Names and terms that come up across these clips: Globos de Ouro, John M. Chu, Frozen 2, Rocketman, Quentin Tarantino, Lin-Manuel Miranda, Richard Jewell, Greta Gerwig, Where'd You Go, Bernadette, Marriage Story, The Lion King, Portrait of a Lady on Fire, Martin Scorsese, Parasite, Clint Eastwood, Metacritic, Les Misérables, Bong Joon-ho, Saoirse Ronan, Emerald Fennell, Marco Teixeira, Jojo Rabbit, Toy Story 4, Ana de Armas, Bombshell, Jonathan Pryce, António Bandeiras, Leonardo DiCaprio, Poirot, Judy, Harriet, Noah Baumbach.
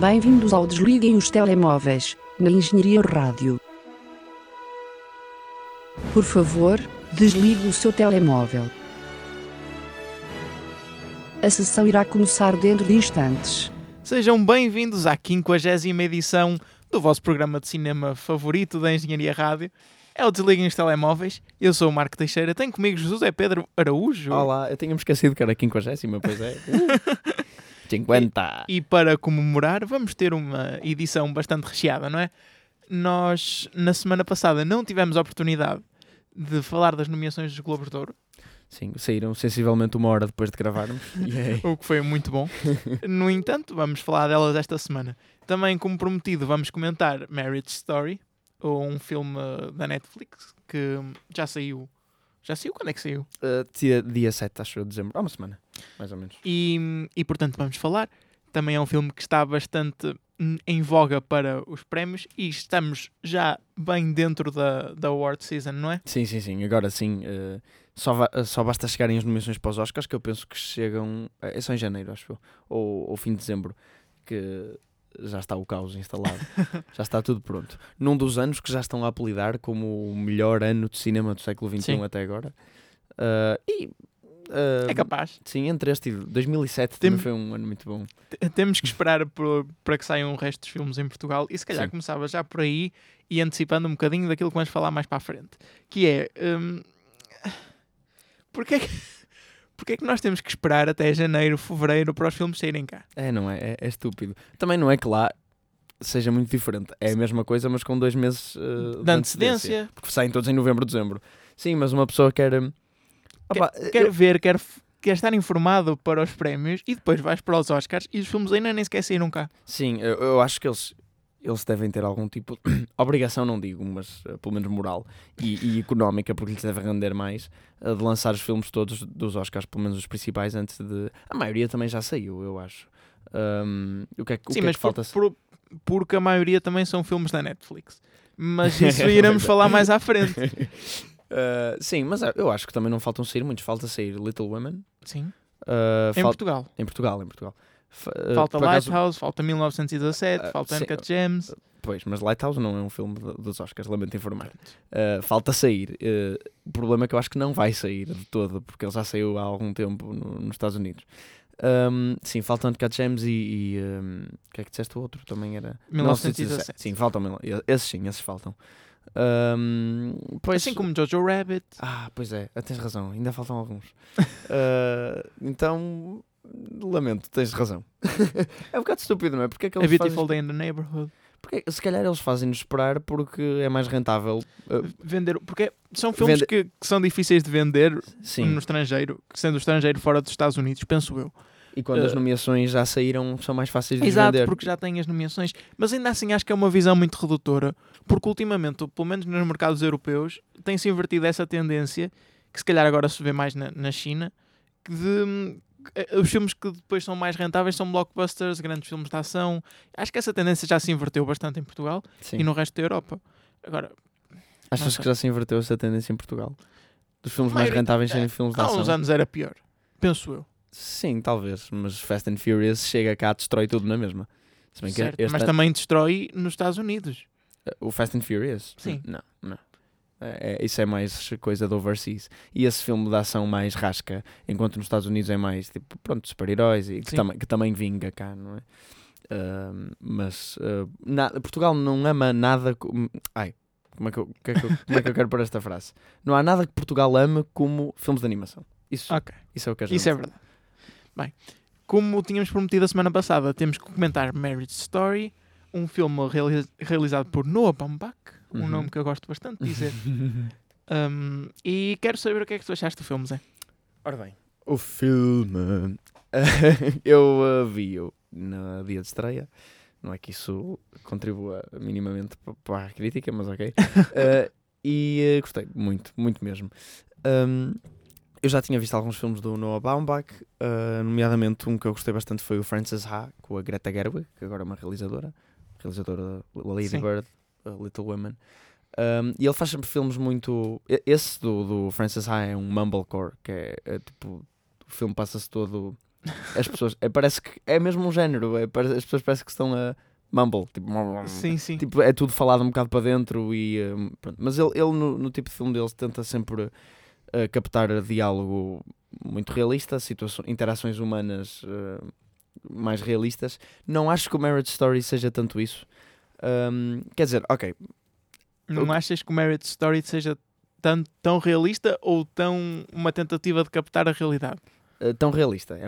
Bem-vindos ao Desliguem os Telemóveis, na Engenharia Rádio. Por favor, desligue o seu telemóvel. A sessão irá começar dentro de instantes. Sejam bem-vindos à 50ª edição do vosso programa de cinema favorito da Engenharia Rádio. É o Desliguem os Telemóveis. Eu sou o Marco Teixeira. Tenho comigo José Pedro Araújo. Olá, eu tinha-me esquecido que era a 50ª, pois é. 50! E para comemorar, vamos ter uma edição bastante recheada, não é? Nós, na semana passada, não tivemos a oportunidade de falar das nomeações dos Globos de Ouro. Sim, saíram sensivelmente uma hora depois de gravarmos. Yeah. O que foi muito bom. No entanto, vamos falar delas esta semana. Também, como prometido, vamos comentar Marriage Story, um filme da Netflix que já saiu. Já saiu? Quando é que saiu? Dia 7, acho eu, de dezembro. Há uma semana, mais ou menos. E portanto, vamos falar. Também é um filme que está bastante em voga para os prémios e estamos já bem dentro da award season, não é? Sim, sim, sim. Agora sim, só basta chegarem as nomeações para os Oscars, que eu penso que chegam... É só em janeiro, acho eu. Ou fim de dezembro, que... já está o caos instalado, já está tudo pronto. Num dos anos que já estão a apelidar como o melhor ano de cinema do século XXI. Sim. Até agora. É capaz. Sim, entre este e 2007 também foi um ano muito bom. Temos que esperar para que saiam o resto dos filmes em Portugal e se calhar sim, começava já por aí e antecipando um bocadinho daquilo que vamos falar mais para a frente. Que é... Porquê é que nós temos que esperar até janeiro, fevereiro para os filmes saírem cá? É, não é? É estúpido. Também não é que lá seja muito diferente. É a mesma coisa, mas com 2 meses de antecedência. Porque saem todos em novembro, dezembro. Sim, mas uma pessoa quer estar informado para os prémios e depois vais para os Oscars e os filmes ainda nem sequer saíram cá. Sim, eu acho que eles devem ter algum tipo de obrigação, não digo, mas pelo menos moral e económica, porque lhes deve render mais, de lançar os filmes todos dos Oscars, pelo menos os principais, antes de... A maioria também já saiu, eu acho. O que é que falta? Porque a maioria também são filmes da Netflix. Mas isso iremos falar mais à frente. Sim, mas eu acho que também não faltam sair muitos. Falta sair Little Women. Sim. Portugal. Em Portugal. Falta Lighthouse, falta 1917, falta Uncut Gems. Pois, mas Lighthouse não é um filme dos Oscars, lamento informar. Falta sair. O problema é que eu acho que não vai sair de todo, porque ele já saiu há algum tempo nos Estados Unidos. Sim, falta Uncut Gems e o que é que disseste o outro? Também era 1917. Sim, faltam. Esses faltam. Pois, assim como Jojo Rabbit. Ah, pois é, tens razão, ainda faltam alguns. Então... Lamento, tens razão. É um bocado estúpido, não é? Porque é que eles A Beautiful Day in the Neighborhood. Porque, se calhar eles fazem-nos esperar porque é mais rentável vender. Porque são filmes que são difíceis de vender. Sim. No estrangeiro, sendo estrangeiro fora dos Estados Unidos, penso eu. E quando as nomeações já saíram, são mais fáceis de vender. Exato, porque já têm as nomeações. Mas ainda assim acho que é uma visão muito redutora, porque ultimamente, pelo menos nos mercados europeus, tem-se invertido essa tendência, que se calhar agora se vê mais na China, de... Os filmes que depois são mais rentáveis são blockbusters, grandes filmes de ação. Acho que essa tendência já se inverteu bastante em Portugal. Sim. E no resto da Europa. Agora, achas que já se inverteu essa tendência em Portugal? Dos filmes mais rentáveis serem filmes de ação? Há uns anos era pior, penso eu. Sim, talvez, mas Fast and Furious chega cá, destrói tudo na mesma. Se bem que mas também destrói nos Estados Unidos. O Fast and Furious? Sim. Não. Isso é mais coisa do overseas. E esse filme de ação mais rasca, enquanto nos Estados Unidos é mais tipo, pronto, super-heróis, e que também vinga cá, não é? Portugal não ama nada. Como é que eu quero pôr esta frase? Não há nada que Portugal ama como filmes de animação. Isso é o que a gente... Isso é verdade. Bem, como tínhamos prometido a semana passada, temos que comentar Marriage Story, um filme realizado por Noah Baumbach. Um nome que eu gosto bastante de dizer. E quero saber o que é que tu achaste do filme, Zé. Ora bem, o filme eu vi-o no dia de estreia. Não é que isso contribua minimamente para a crítica, mas ok. E gostei muito, muito mesmo. Eu já tinha visto alguns filmes do Noah Baumbach, nomeadamente um que eu gostei bastante foi o Frances Ha, com a Greta Gerwig, que agora é uma realizadora da Lady Bird, Little Women. E ele faz sempre filmes muito... Esse do Frances Ha é um mumblecore, que é tipo... O filme passa-se todo As pessoas, parece que é mesmo um género, as pessoas parecem que estão a mumble, tipo, sim, sim. Tipo, é tudo falado um bocado para dentro e pronto. Mas ele no tipo de filme dele tenta sempre captar diálogo muito realista, interações humanas mais realistas. Não acho que o Marriage Story seja tanto isso. Quer dizer, ok. Não achas que o Marriage Story seja tão realista ou tão uma tentativa de captar a realidade? Tão realista.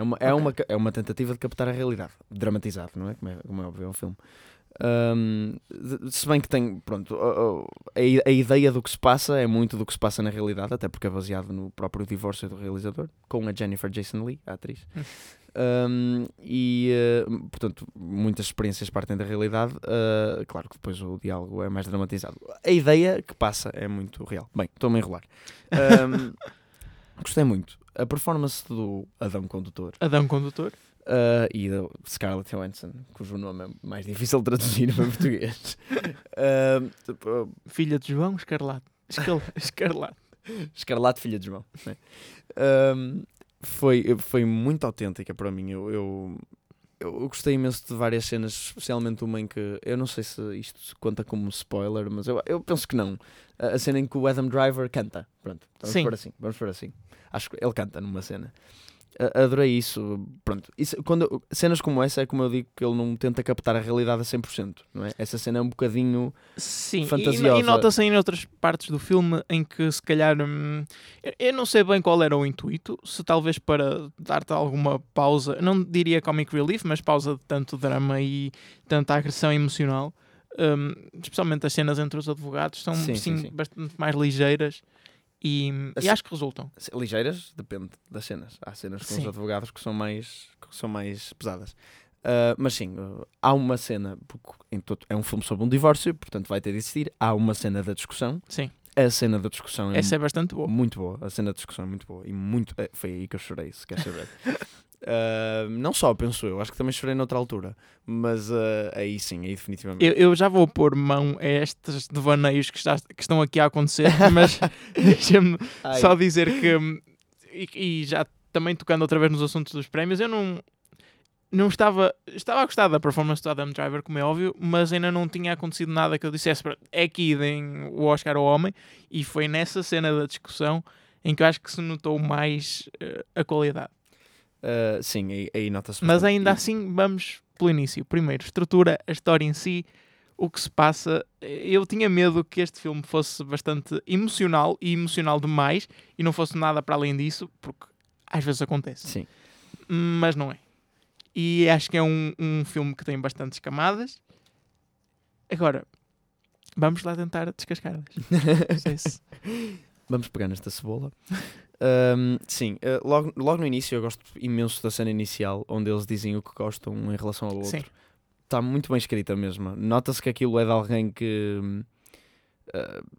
É uma tentativa de captar a realidade. Dramatizado, não é? Como é óbvio, é um filme. Se bem que tem, pronto, a ideia do que se passa é muito do que se passa na realidade, até porque é baseado no próprio divórcio do realizador, com a Jennifer Jason Leigh, a atriz. Portanto, muitas experiências partem da realidade. Claro que depois o diálogo é mais dramatizado. A ideia que passa é muito real. Bem, estou-me a enrolar. Gostei muito. A performance do Adão Condutor e da Scarlett Johansson, cujo nome é mais difícil de traduzir para português. Filha de João Escarlate. Escarlate, filha de João. Foi muito autêntica para mim. Eu gostei imenso de várias cenas, especialmente uma em que... Eu não sei se isto conta como spoiler, mas eu penso que não. A cena em que o Adam Driver canta. Pronto, vamos por assim. Acho que ele canta numa cena. Adorei isso. Pronto. Isso, cenas como essa, é como eu digo, que ele não tenta captar a realidade a 100%, não é? Essa cena é um bocadinho fantasiosa. E nota-se em outras partes do filme em que, se calhar, eu não sei bem qual era o intuito, se talvez para dar-te alguma pausa, não diria comic relief, mas pausa de tanto drama e tanta agressão emocional, especialmente as cenas entre os advogados, são bastante mais ligeiras. E acho que resultam. Ligeiras, depende das cenas. Há cenas com os advogados que são mais pesadas. Mas sim, há uma cena, porque é um filme sobre um divórcio, portanto vai ter de existir. Há uma cena da discussão. Sim. A cena da discussão essa é bastante boa. Muito boa. A cena da discussão é muito boa. E foi aí que eu chorei, se quer saber. Não só, penso eu, acho que também chorei noutra altura. Mas aí sim, aí definitivamente. Eu já vou pôr mão a estes devaneios que estão aqui a acontecer, mas deixa-me só dizer que, e já também tocando outra vez nos assuntos dos prémios, eu não estava a gostar da performance do Adam Driver, como é óbvio, mas ainda não tinha acontecido nada que eu dissesse, é que idem o Oscar ao homem, e foi nessa cena da discussão em que eu acho que se notou mais a qualidade. Sim, aí nota-se. Mas ainda assim, vamos pelo início. Primeiro, estrutura, a história em si, o que se passa. Eu tinha medo que este filme fosse bastante emocional e emocional demais e não fosse nada para além disso, porque às vezes acontece. Sim. Mas não é. E acho que é um filme que tem bastantes camadas. Agora, vamos lá tentar descascar-las. Não sei se... Vamos pegar nesta cebola. Logo no início eu gosto imenso da cena inicial, onde eles dizem o que gostam um em relação ao outro. Está muito bem escrita mesmo. Nota-se que aquilo é de alguém que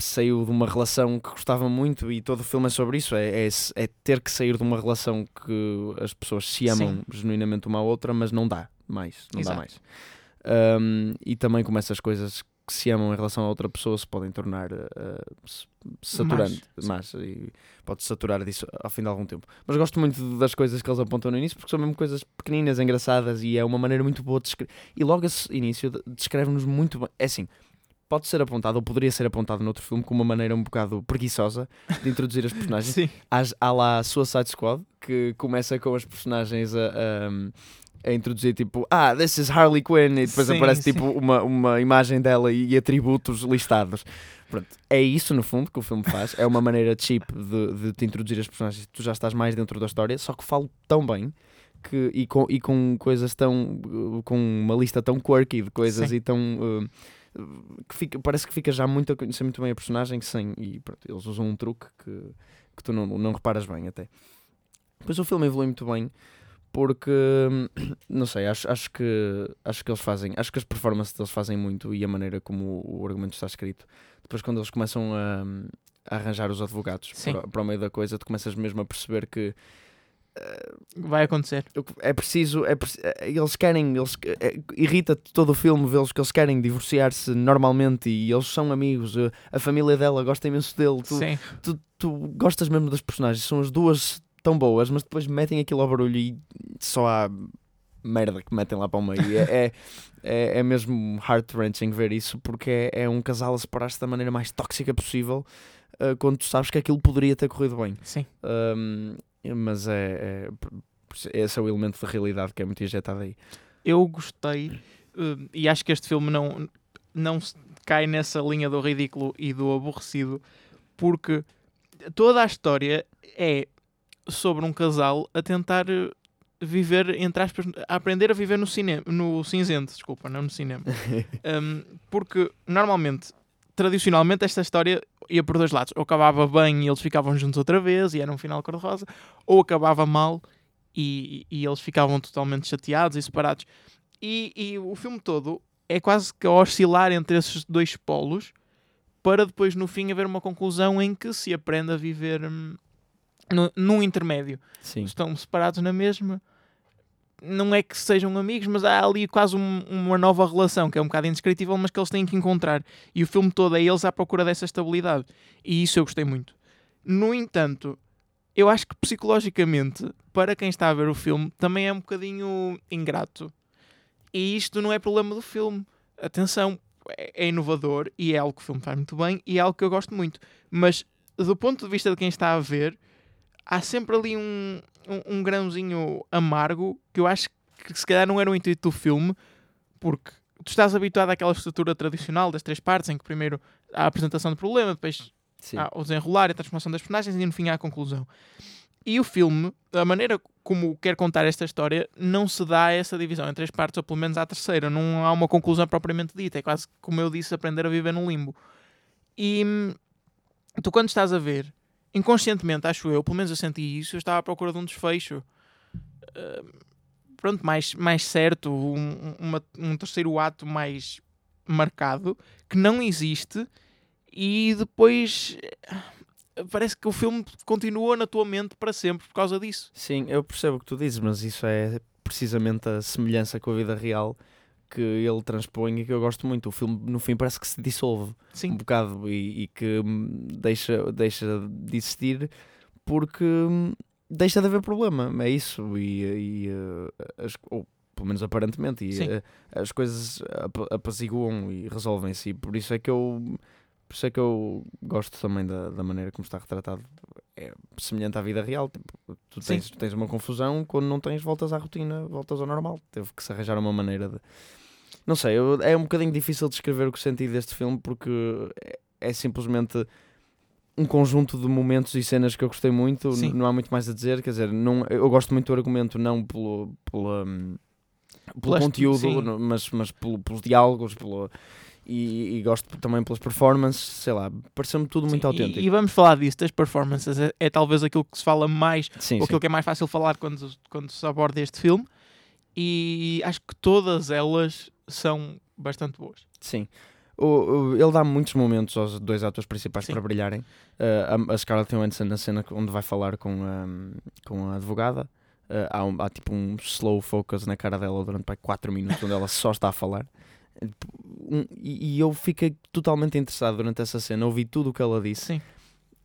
saiu de uma relação que gostava muito, e todo o filme é sobre isso, é ter que sair de uma relação que as pessoas se amam genuinamente uma à outra, mas não dá mais. E também como essas coisas que se amam em relação a outra pessoa se podem tornar saturante, mas pode saturar disso ao fim de algum tempo. Mas gosto muito das coisas que eles apontam no início, porque são mesmo coisas pequeninas, engraçadas, e é uma maneira muito boa de descrever. E logo esse início descreve-nos muito bem. É assim, pode ser apontado, ou poderia ser apontado noutro filme, como uma maneira um bocado preguiçosa de introduzir as personagens. Há lá a Suicide Squad, que começa com as personagens a introduzir tipo, this is Harley Quinn, e depois aparece tipo uma imagem dela e atributos listados. Pronto, é isso no fundo que o filme faz. É uma maneira cheap de te introduzir as personagens. Tu já estás mais dentro da história, só que falo tão bem que, e com coisas tão, com uma lista tão quirky de coisas e tão... parece que fica já muito a conhecer muito bem a personagem e pronto, eles usam um truque que tu não reparas bem até. Depois o filme evolui muito bem, porque não sei, acho que eles fazem, acho que as performances deles fazem muito, e a maneira como o argumento está escrito. Depois, quando eles começam a arranjar os advogados para o meio da coisa, tu começas mesmo a perceber que vai acontecer. É preciso, eles irrita-te todo o filme vê-los que eles querem divorciar-se normalmente, e eles são amigos, a família dela gosta imenso dele, tu gostas mesmo das personagens, são as duas tão boas, mas depois metem aquilo ao barulho e só há merda que metem lá para o meio. É mesmo heart-wrenching ver isso, porque é um casal a separar-se da maneira mais tóxica possível, quando tu sabes que aquilo poderia ter corrido bem. Sim. Mas esse é o elemento de realidade que é muito injetado aí. Eu gostei, e acho que este filme não cai nessa linha do ridículo e do aborrecido, porque toda a história é sobre um casal a tentar viver, entre aspas, a aprender a viver no cinzento, desculpa, não no cinema. Porque normalmente, tradicionalmente, esta história ia por dois lados. Ou acabava bem e eles ficavam juntos outra vez e era um final cor-de-rosa, ou acabava mal e eles ficavam totalmente chateados e separados. E o filme todo é quase que a oscilar entre esses dois polos, para depois no fim haver uma conclusão em que se aprende a viver num intermédio. Sim. Estão separados na mesma, não é que sejam amigos, mas há ali quase uma nova relação que é um bocado indescritível, mas que eles têm que encontrar, e o filme todo é eles à procura dessa estabilidade, e isso eu gostei muito. No entanto, eu acho que psicologicamente, para quem está a ver o filme, também é um bocadinho ingrato, e isto não é problema do filme, atenção, é inovador e é algo que o filme faz muito bem e é algo que eu gosto muito, mas do ponto de vista de quem está a ver, há sempre ali um grãozinho amargo que eu acho que se calhar não era o intuito do filme, porque tu estás habituado àquela estrutura tradicional das três partes, em que primeiro há a apresentação do problema, depois Sim. há o desenrolar e a transformação das personagens e no fim há a conclusão. E o filme, a maneira como quer contar esta história, não se dá essa divisão em três partes, ou pelo menos à terceira. Não há uma conclusão propriamente dita. É quase, como eu disse, aprender a viver num limbo. E tu, quando estás a ver, inconscientemente, acho eu, pelo menos eu senti isso, eu estava à procura de um desfecho mais certo, um terceiro ato mais marcado, que não existe, e depois parece que o filme continua na tua mente para sempre por causa disso. Sim, eu percebo o que tu dizes, mas isso é precisamente a semelhança com a vida real que ele transpõe e que eu gosto muito. O filme, no fim, parece que se dissolve Sim. um bocado e que deixa de existir porque deixa de haver problema. É isso. Ou pelo menos aparentemente. As coisas apaziguam e resolvem-se. E por isso é que eu gosto também da maneira como está retratado. É semelhante à vida real. Tipo, tu tens uma confusão, quando não tens, voltas à rotina, voltas ao normal. Teve que se arranjar uma maneira de... Não sei, é um bocadinho difícil descrever o que senti deste filme, porque é simplesmente um conjunto de momentos e cenas que eu gostei muito. Não há muito mais a dizer. Quer dizer, eu gosto muito do argumento, não pelo conteúdo, sim. mas pelos diálogos, e gosto também pelas performances, sei lá, pareceu-me tudo muito autêntico. E vamos falar disso, das performances, é talvez aquilo que se fala mais, ou aquilo que é mais fácil falar quando se aborda este filme, e acho que todas elas são bastante boas. Sim. Ele dá muitos momentos aos dois atores principais Sim. para brilharem. A Scarlett Johansson, na cena onde vai falar com a advogada, há tipo um slow focus na cara dela durante 4 minutos, onde ela só está a falar. E eu fiquei totalmente interessado durante essa cena, ouvi tudo o que ela disse. Sim.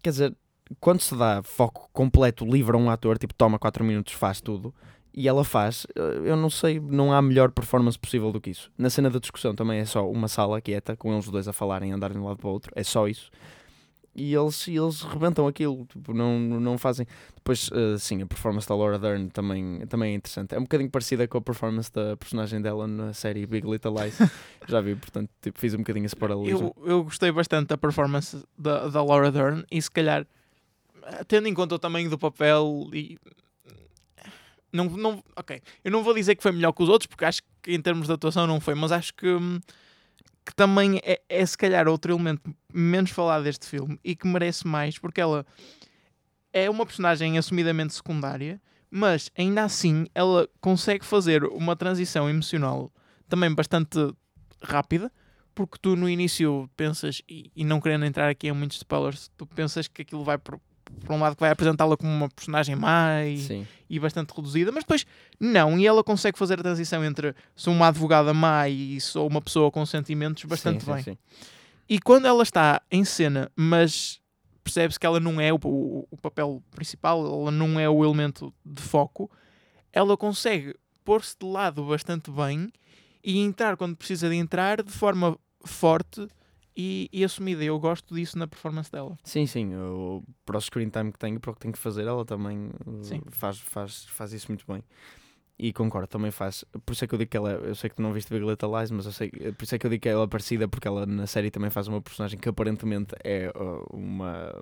Quer dizer, quando se dá foco completo, livre a um ator, tipo, toma 4 minutos, faz tudo, e ela faz, eu não sei, não há melhor performance possível do que isso. Na cena da discussão também é só uma sala quieta, com eles dois a falarem, a andarem de um lado para o outro, é só isso. E eles rebentam aquilo, tipo, não fazem. Depois, sim, a performance da Laura Dern também é interessante. É um bocadinho parecida com a performance da personagem dela na série Big Little Lies. Já vi, portanto, tipo, fiz um bocadinho esse paralelismo. Eu gostei bastante da performance da Laura Dern, e se calhar, tendo em conta o tamanho do papel, e ok, eu não vou dizer que foi melhor que os outros, porque acho que em termos de atuação não foi, mas acho que também é se calhar outro elemento menos falado deste filme e que merece mais, porque ela é uma personagem assumidamente secundária, mas ainda assim ela consegue fazer uma transição emocional também bastante rápida, porque tu no início pensas, e não querendo entrar aqui em muitos spoilers, tu pensas que aquilo vai por um lado que vai apresentá-la como uma personagem má e bastante reduzida, mas depois não, e ela consegue fazer a transição entre sou uma advogada má e sou uma pessoa com sentimentos bastante bem. E quando ela está em cena, mas percebe-se que ela não é o papel principal, ela não é o elemento de foco, ela consegue pôr-se de lado bastante bem e entrar quando precisa de entrar de forma forte e assumida. Eu gosto disso na performance dela. Sim, sim. Para o screen time que tenho, para o que tenho que fazer, ela também faz isso muito bem. E concordo, também faz. Por isso é que eu digo que ela... Eu sei que tu não viste Big Little Lies, mas eu sei, por isso é que eu digo que ela é parecida, porque ela na série também faz uma personagem que aparentemente é uma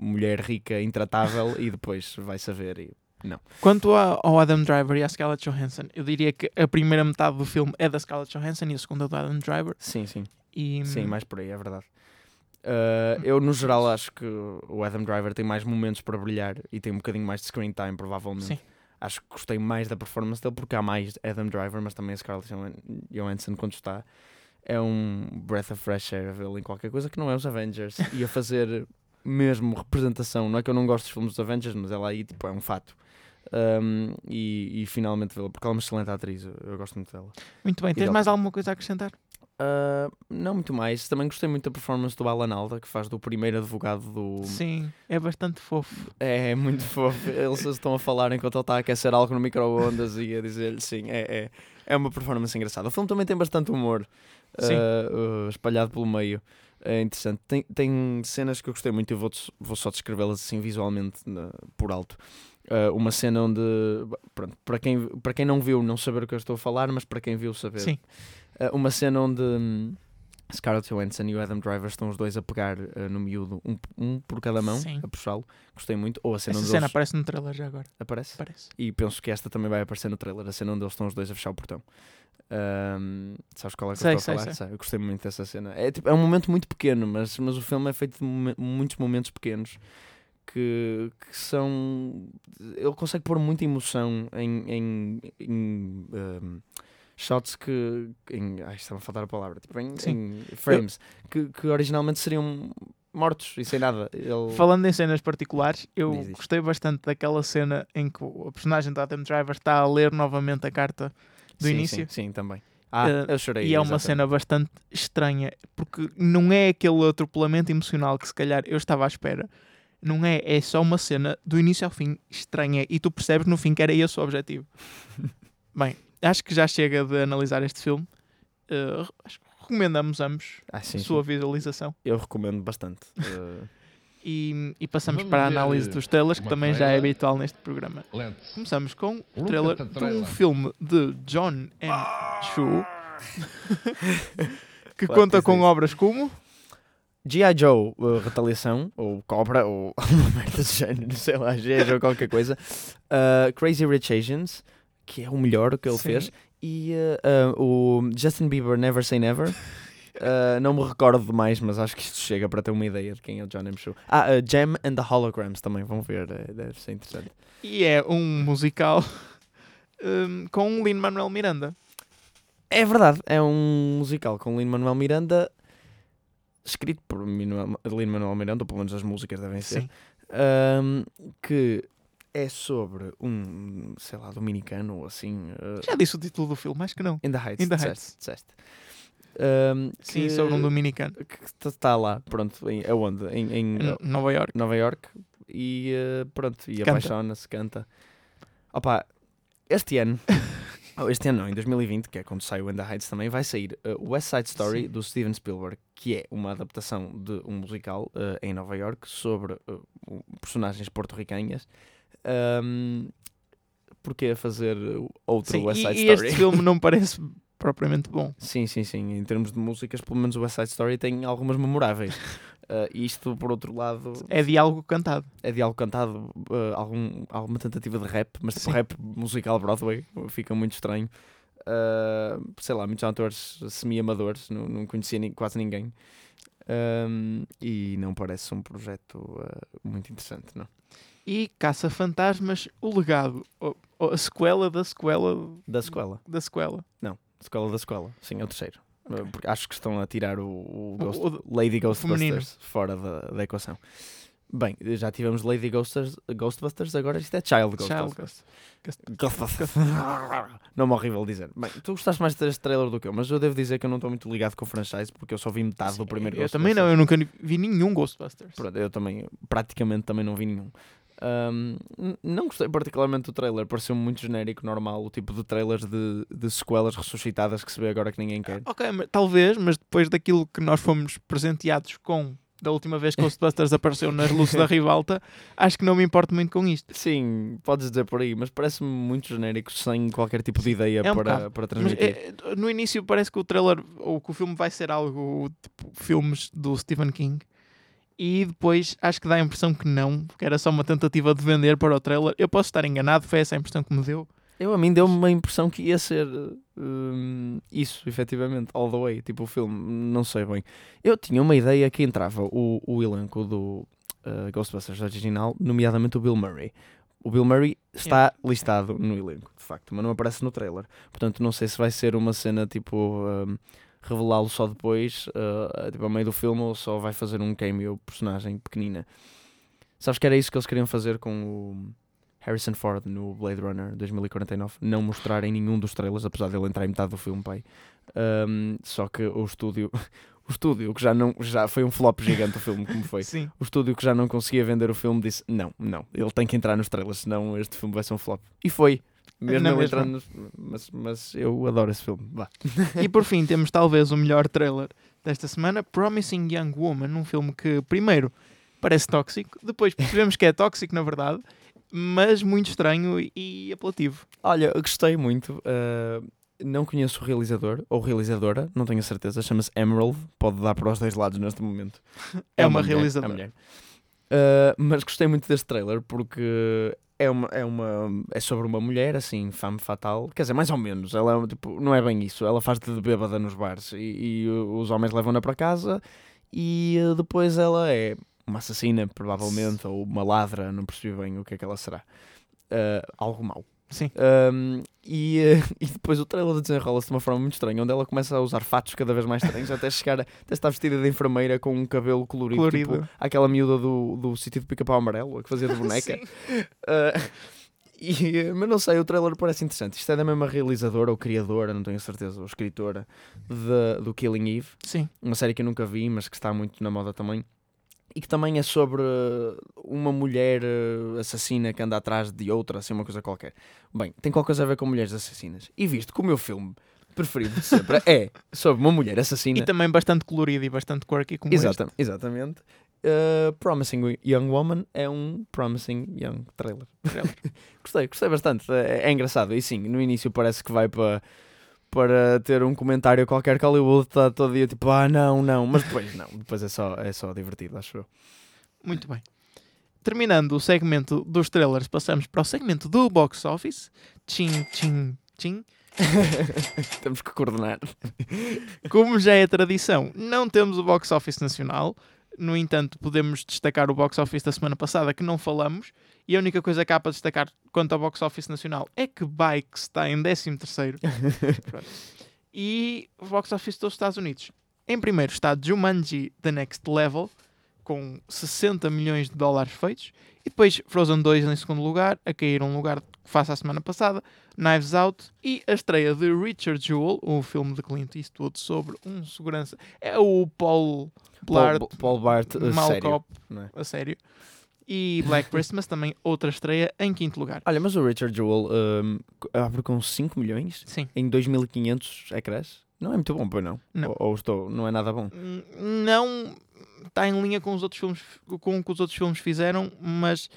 mulher rica, intratável, e depois vai saber e... Não. Quanto ao Adam Driver e à Scarlett Johansson, eu diria que a primeira metade do filme é da Scarlett Johansson e a segunda do Adam Driver. Sim, sim. E... Sim, mais por aí, é verdade. Eu, no geral, acho que o Adam Driver tem mais momentos para brilhar e tem um bocadinho mais de screen time, provavelmente. Sim. Acho que gostei mais da performance dele porque há mais Adam Driver, mas também a Scarlett Johansson, quando está, é um breath of fresh air vê-lo em qualquer coisa que não é os Avengers e a fazer mesmo representação. Não é que eu não gosto dos filmes dos Avengers, mas ela aí tipo, é um fato. E finalmente vê-la, porque ela é uma excelente atriz, eu gosto muito dela. Muito bem, tens mais alguma coisa a acrescentar? Não muito mais, também gostei muito da performance do Alan Alda, que faz do primeiro advogado do... Sim, é bastante fofo. É muito fofo, eles estão a falar enquanto ele está a aquecer algo no micro-ondas e a dizer-lhe sim, é uma performance engraçada. O filme também tem bastante humor espalhado pelo meio, é interessante. Tem cenas que eu gostei muito, eu vou só descrevê-las assim visualmente por alto. Uma cena onde, pronto, para quem não viu, não saber o que eu estou a falar, mas para quem viu, saber. Sim. Uma cena onde Scarlett Johansson e o Adam Driver estão os dois a pegar no miúdo, um por cada mão, sim, a puxá-lo. Gostei muito. Ou a cena Essa cena aparece no trailer já agora. Aparece? E penso que esta também vai aparecer no trailer, a cena onde eles estão os dois a fechar o portão. Sabes qual é que eu estou a falar? Sei. Eu gostei muito dessa cena. É um momento muito pequeno, mas o filme é feito de muitos momentos pequenos. Que são... Ele consegue pôr muita emoção em shots que... Estava a faltar a palavra. Tipo, em frames. Que originalmente seriam mortos e sem nada. Ele... Falando em cenas particulares, eu gostei bastante daquela cena em que a personagem do Adam Driver está a ler novamente a carta do início. Sim, também. Eu chorei. E é uma cena bastante estranha, porque não é aquele atropelamento emocional que se calhar eu estava à espera. Não é só uma cena do início ao fim estranha e tu percebes no fim que era esse o objetivo. Bem, acho que já chega de analisar este filme. Acho que recomendamos ambos a sua visualização. Eu recomendo bastante. E passamos para a análise dos trailers, que também já é habitual neste programa. Começamos com o trailer de um filme de John M. Chu que conta com obras como... G.I. Joe, Retaliação, ou Cobra, ou uma merda de género, sei lá, G.I. Joe qualquer coisa, Crazy Rich Asians, que é o melhor que ele fez, e o Justin Bieber, Never Say Never, não me recordo demais, mas acho que isto chega para ter uma ideia de quem é o John M. Chu. Jam and the Holograms também, vão ver, deve ser interessante. E é um musical com Lin-Manuel Miranda. É verdade, é um musical com Lin-Manuel Miranda... Escrito por Lin-Manuel Miranda, ou pelo menos as músicas devem ser, que é sobre um, sei lá, dominicano ou assim. Já disse o título do filme, acho que não. In the Heights. Disseste. Sim, sobre um dominicano. Que está lá, pronto, aonde? Em Nova York. E pronto, e apaixona-se, canta. Opa, este ano... Este ano não, em 2020, que é quando sai o In the Heights também, vai sair West Side Story do Steven Spielberg, que é uma adaptação de um musical em Nova York sobre personagens porto-ricanhas. Porque a fazer outro West Side Story? Este filme não parece propriamente bom. Sim. Em termos de músicas, pelo menos o West Side Story tem algumas memoráveis. Isto, por outro lado... É diálogo cantado. Alguma tentativa de rap, mas tipo rap musical Broadway. Fica muito estranho. Sei lá, muitos atores semi-amadores. Não conhecia quase ninguém. E não parece um projeto muito interessante, não? E Caça-Fantasmas, o legado. A sequela da sequela... Da sequela. Sim, é o terceiro. Porque acho que estão a tirar o Lady Ghostbusters fora da equação. Bem, já tivemos Lady Ghostbusters, agora isto é Child Ghostbusters. Não é horrível dizer. Bem, tu gostaste mais deste trailer do que eu, mas eu devo dizer que eu não estou muito ligado com o franchise, porque eu só vi metade do primeiro Ghostbusters. Eu também não, eu nunca vi nenhum Ghostbusters. Pronto, eu também, praticamente também não vi nenhum. Não gostei particularmente do trailer, pareceu-me muito genérico, normal, o tipo de trailers de sequelas ressuscitadas que se vê agora que ninguém quer. Ok, mas, talvez, mas depois daquilo que nós fomos presenteados com... da última vez que Ghostbusters apareceu nas luzes da Ribalta, acho que não me importo muito com isto. Sim, podes dizer por aí, mas parece-me muito genérico, sem qualquer tipo de ideia para transmitir. Mas, no início parece que o trailer, ou que o filme vai ser algo tipo filmes do Stephen King, e depois acho que dá a impressão que não, que era só uma tentativa de vender para o trailer. Eu posso estar enganado, foi essa a impressão que me deu. A mim deu-me uma impressão que ia ser isso, efetivamente, all the way, tipo o filme, não sei bem. Eu tinha uma ideia que entrava o elenco do Ghostbusters original, nomeadamente o Bill Murray. O Bill Murray está listado no elenco, de facto, mas não aparece no trailer. Portanto, não sei se vai ser uma cena tipo revelá-lo só depois, tipo ao meio do filme, ou só vai fazer um cameo, personagem pequenina. Sabes que era isso que eles queriam fazer com o... Harrison Ford no Blade Runner 2049, não mostrar em nenhum dos trailers, apesar de ele entrar em metade do filme, pai. Só que o estúdio que já foi um flop gigante o filme, como foi. Sim. O estúdio que já não conseguia vender o filme disse, não, ele tem que entrar nos trailers, senão este filme vai ser um flop. E foi. Mesmo ele entrando nos... Mas eu adoro esse filme. Vá. E por fim, temos talvez o melhor trailer desta semana, Promising Young Woman, um filme que primeiro parece tóxico, depois percebemos que é tóxico na verdade, mas muito estranho e apelativo. Olha, gostei muito. Não conheço o realizador ou realizadora, não tenho a certeza. Chama-se Emerald, pode dar para os dois lados neste momento. É uma realizadora. Mulher. Mas gostei muito deste trailer porque é sobre uma mulher, assim, femme fatale. Quer dizer, mais ou menos. Ela tipo, não é bem isso. Ela faz de bêbada nos bares e os homens levam-na para casa e depois ela é... uma assassina, provavelmente, ou uma ladra, não percebi bem o que é que ela será. Algo mau. Sim. E depois o trailer desenrola-se de uma forma muito estranha, onde ela começa a usar fatos cada vez mais estranhos, até chegar até estar vestida de enfermeira com um cabelo colorido. Tipo, aquela miúda do sítio do Pica-Pau Amarelo, a que fazia de boneca. Mas não sei, o trailer parece interessante. Isto é da mesma realizadora ou criadora, não tenho certeza, ou escritora, do Killing Eve. Sim. Uma série que eu nunca vi, mas que está muito na moda também. E que também é sobre uma mulher assassina que anda atrás de outra, assim, uma coisa qualquer. Bem, tem qualquer coisa a ver com mulheres assassinas. E visto que o meu filme preferido de sempre é sobre uma mulher assassina... E também bastante colorido e bastante quirky como este. Exatamente. Promising Young Woman é um Promising Young trailer. Gostei bastante. É engraçado. E sim, no início parece que vai para ter um comentário qualquer que Hollywood está todo dia tipo, não, mas depois não, depois é só divertido, acho eu. Muito bem. Terminando o segmento dos trailers, passamos para o segmento do box office. Tchim. Temos que coordenar. Como já é tradição, não temos o box office nacional. No entanto, podemos destacar o box office da semana passada, que não falamos, e a única coisa que há para destacar quanto ao box office nacional é que Bikes está em 13º. E o box office dos Estados Unidos. Em primeiro está Jumanji The Next Level, com $60 milhões feitos, e depois Frozen 2 em segundo lugar, a cair um lugar que face à semana passada, Knives Out, e a estreia de Richard Jewell, o filme de Clint Eastwood sobre um segurança. É o Paul Blart mal cop, a sério. E Black Christmas também, outra estreia, em quinto lugar. Olha, mas o Richard Jewell abre com 5 milhões? Sim. Em 2.500 ecrãs? Não é muito bom, pois não? Não é nada bom? Não, está em linha com os outros filmes, com o que os outros filmes fizeram, mas...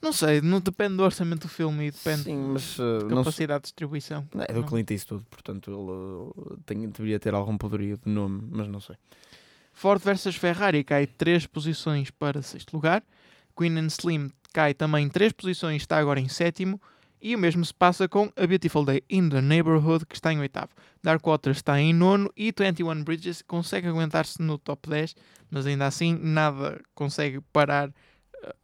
Não sei, não depende do orçamento do filme e depende da capacidade de distribuição. É do Clint Eastwood, portanto ele deveria ter algum poderio de nome, mas não sei. Ford vs Ferrari cai 3 posições para 6º lugar. Queen and Slim cai também 3 posições, está agora em 7º. E o mesmo se passa com A Beautiful Day in the Neighborhood, que está em 8º. Darkwater está em 9º e 21 Bridges consegue aguentar-se no top 10, mas ainda assim nada consegue parar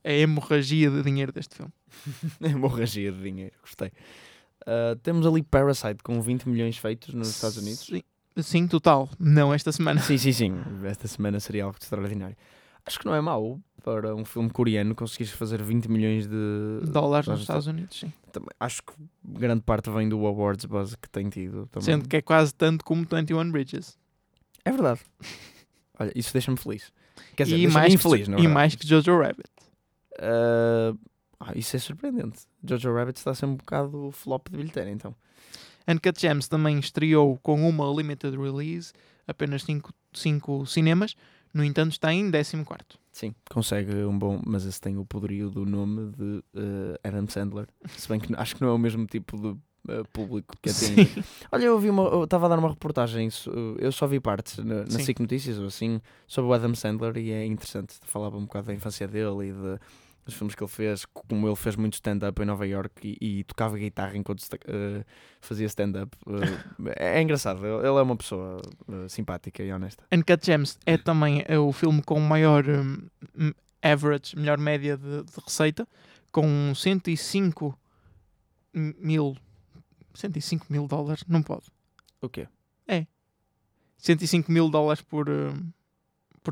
a hemorragia de dinheiro deste filme. Hemorragia de dinheiro, gostei. Temos ali Parasite com 20 milhões feitos nos Estados Unidos. Sim, total. Não esta semana. Sim. Esta semana seria algo extraordinário. Acho que não é mau para um filme coreano conseguires fazer 20 milhões de dólares nos Estados Unidos, sim. Também, acho que grande parte vem do awards base que tem tido. Também. Sendo que é quase tanto como 21 Bridges. É verdade. Olha, isso deixa-me feliz. Quer dizer, deixa-me infeliz, não é? E mais que Jojo Rabbit. Isso é surpreendente. Jojo Rabbit está a ser um bocado flop de bilheteira, então. Uncut Gems também estreou com uma limited release, apenas 5 cinemas, no entanto está em 14º. Sim, consegue um bom, mas esse tem o poderio do nome de Adam Sandler, se bem que acho que não é o mesmo tipo de público que atende. Sim. Olha, eu estava a dar uma reportagem, eu só vi partes na SIC Notícias ou assim, sobre o Adam Sandler, e é interessante, falava um bocado da infância dele e de... os filmes que ele fez, como ele fez muito stand-up em Nova Iorque e tocava guitarra enquanto fazia stand-up. É engraçado, ele é uma pessoa simpática e honesta. Uncut Gems é também o filme com maior average, melhor média de receita, com 105 mil dólares, não pode. O quê? É. 105 mil dólares por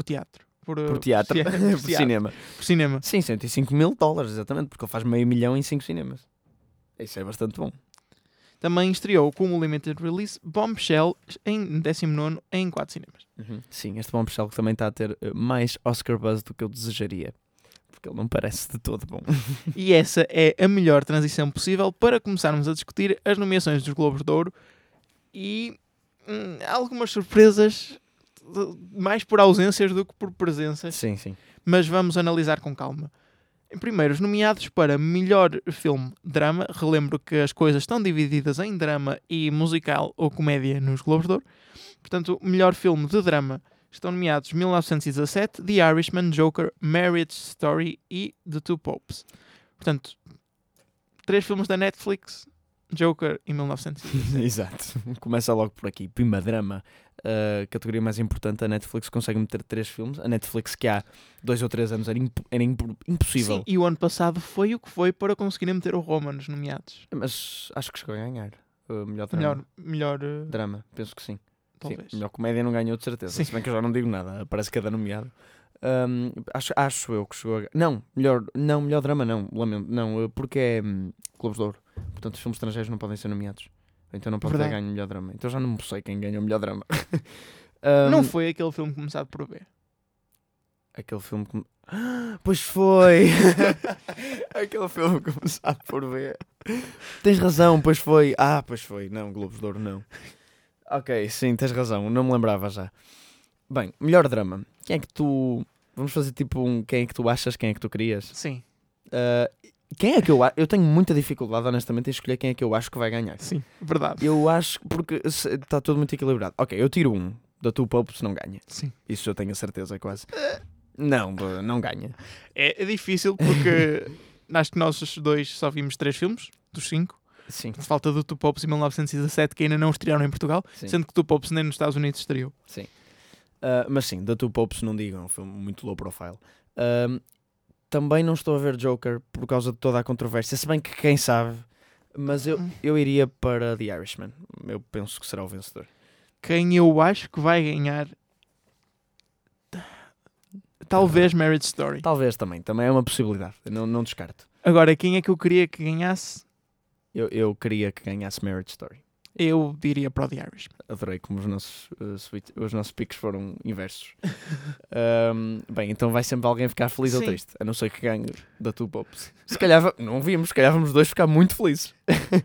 teatro. Por teatro, por cinema. Sim, 105 mil dólares, exatamente, porque ele faz $500,000 em 5 cinemas. Isso é bastante bom. Também estreou como limited release Bombshell em 19 em 4 cinemas. Uhum. Sim, este Bombshell que também está a ter mais Oscar buzz do que eu desejaria, porque ele não parece de todo bom. E essa é a melhor transição possível para começarmos a discutir as nomeações dos Globos de Ouro e algumas surpresas... mais por ausências do que por presenças. Sim, sim. Mas vamos analisar com calma. Primeiro, os nomeados para melhor filme drama. Relembro que as coisas estão divididas em drama e musical ou comédia nos Globos de Ouro. Portanto, melhor filme de drama estão nomeados 1917, The Irishman, Joker, Marriage Story e The Two Popes. Portanto, 3 filmes da Netflix... Joker em 1917. Exato. Começa logo por aqui. Prima drama. A categoria mais importante, a Netflix consegue meter 3 filmes. A Netflix que há 2 ou 3 anos era impossível. Sim, e o ano passado foi o que foi para conseguirem meter o Roma nos nomeados. Mas acho que chegou a ganhar. Melhor drama. Melhor drama, penso que sim. Talvez. Sim, melhor comédia não ganhou de certeza. Sim. Se bem que eu já não digo nada. Parece cada nomeado. Acho eu que chegou a... Melhor drama não. Lamento. Não, porque é Globos de Ouro. Portanto, os filmes estrangeiros não podem ser nomeados. Então não pode ter ganho melhor drama. Então já não sei quem ganhou o melhor drama. Não foi aquele filme começado por B? Aquele filme... pois foi! Aquele filme começado por B. Tens razão, pois foi. Pois foi. Não, Globos de Ouro, não. Ok, sim, tens razão. Não me lembrava já. Bem, melhor drama. Quem é que tu... Vamos fazer tipo um... Quem é que tu achas, quem é que tu querias? Sim. Quem é que eu acho? Eu tenho muita dificuldade, honestamente, em escolher quem é que eu acho que vai ganhar. Sim, verdade. Eu acho, porque está tudo muito equilibrado. Ok, eu tiro um da Two Popes, se não ganha. Sim. Isso eu tenho a certeza, quase. Não ganha. É difícil porque acho que nós os dois só vimos 3 filmes dos 5. Sim. Falta do Two Popes e 1917, que ainda não estrearam em Portugal, sim. Sendo que Two Popes nem nos Estados Unidos estreou. Sim. Mas sim, da Two Popes não digo, é um filme muito low profile. Também não estou a ver Joker por causa de toda a controvérsia, se bem que quem sabe, mas eu iria para The Irishman. Eu penso que será o vencedor. Quem eu acho que vai ganhar? Talvez Marriage Story. Talvez também é uma possibilidade, não descarto. Agora, quem é que eu queria que ganhasse? Eu queria que ganhasse Marriage Story. Eu diria para o The Irishman. Adorei como os nossos picos foram inversos. Bem, então vai sempre alguém ficar feliz, sim, ou triste. A não ser que ganhe da Two Popes. Se calhar, não vimos, se calhar vamos os dois ficar muito felizes.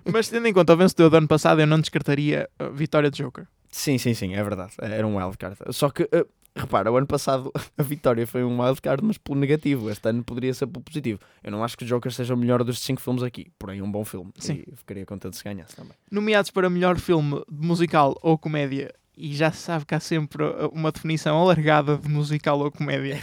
Mas tendo em conta o vencedor do ano passado, eu não descartaria a vitória de Joker. Sim, é verdade. Era um wildcard. Só que, repara, o ano passado a vitória foi um wildcard, mas pelo negativo. Este ano poderia ser pelo positivo. Eu não acho que o Joker seja o melhor dos 5 filmes aqui. Porém, um bom filme. Sim. E ficaria contente se ganhasse também. Nomeados para melhor filme musical ou comédia. E já se sabe que há sempre uma definição alargada de musical ou comédia.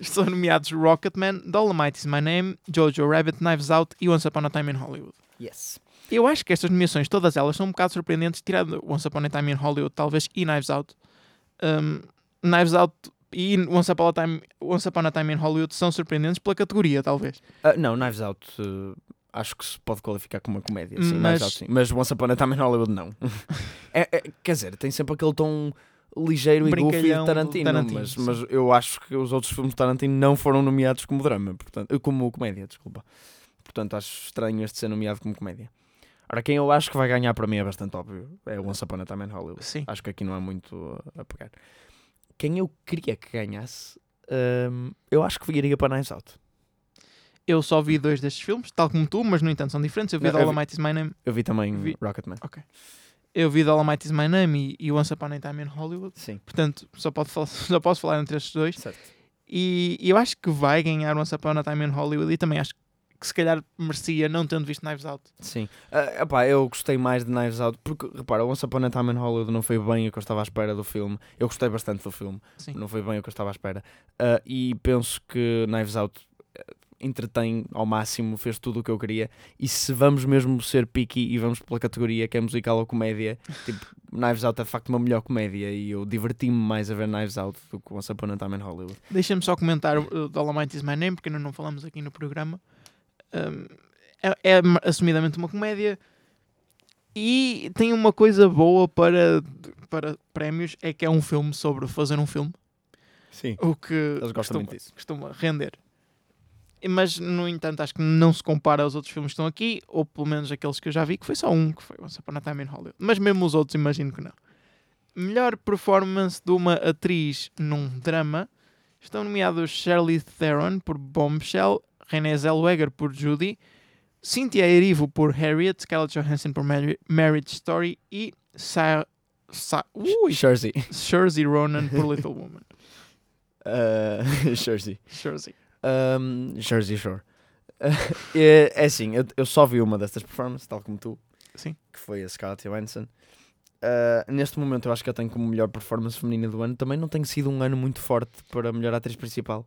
Estão nomeados Rocketman, Dolemite Is My Name, Jojo Rabbit, Knives Out e Once Upon a Time in Hollywood. Yes. Eu acho que estas nomeações, todas elas, são um bocado surpreendentes, tirando Once Upon a Time in Hollywood, talvez, e Knives Out. Knives Out e Once Upon a Time in Hollywood são surpreendentes pela categoria, talvez. Não, Knives Out acho que se pode qualificar como uma comédia. Sim, mas Knives Out, sim. Mas Once Upon a Time in Hollywood não. Quer dizer, tem sempre aquele tom ligeiro e goofy de Tarantino. Mas eu acho que os outros filmes de Tarantino não foram nomeados como drama, portanto, como comédia, desculpa. Portanto, acho estranho este ser nomeado como comédia. Ora, quem eu acho que vai ganhar para mim é bastante óbvio. É o Once Upon a Time in Hollywood. Sim. Acho que aqui não há muito a pegar. Quem eu queria que ganhasse, eu acho que iria para Knives Out. Eu só vi dois destes filmes, tal como tu, mas no entanto são diferentes. Eu vi Dolemite Is My Name. Eu vi também Rocketman. Ok. Eu vi Dolemite Is My Name e Once Upon a Time in Hollywood. Sim. Portanto, só posso falar entre estes dois. Certo. E eu acho que vai ganhar Once Upon a Time in Hollywood e também acho que se calhar merecia não tendo visto Knives Out. Sim. Eu gostei mais de Knives Out porque, repara, Once Upon a Time in Hollywood não foi bem o que eu estava à espera do filme. Eu gostei bastante do filme. Sim. Não foi bem o que eu estava à espera. E penso que Knives Out entretém ao máximo, fez tudo o que eu queria. E se vamos mesmo ser picky e vamos pela categoria que é musical ou comédia, tipo, Knives Out é de facto uma melhor comédia e eu diverti-me mais a ver Knives Out do que Once Upon a Time in Hollywood. Deixa-me só comentar o Dolemite Is My Name, porque ainda não falamos aqui no programa. É assumidamente uma comédia e tem uma coisa boa para prémios, é que é um filme sobre fazer um filme. Sim, o que eles gostam muito disso. Costuma render. Mas, no entanto, acho que não se compara aos outros filmes que estão aqui, ou pelo menos aqueles que eu já vi, que foi só um, que foi Once Upon a Time in Hollywood. Mas mesmo os outros, imagino que não. Melhor performance de uma atriz num drama. Estão nomeados Charlize Theron por Bombshell, Renée Zellweger por Judy, Cynthia Erivo por Harriet, Scarlett Johansson por Marriage Story e Saoirse Ronan por Little Women. Jersey Shore. É assim, eu só vi uma destas performances, tal como tu. Sim. Que foi a Scarlett Johansson. Neste momento eu acho que eu tenho como melhor performance feminina do ano. Também não tem sido um ano muito forte para a melhor atriz principal,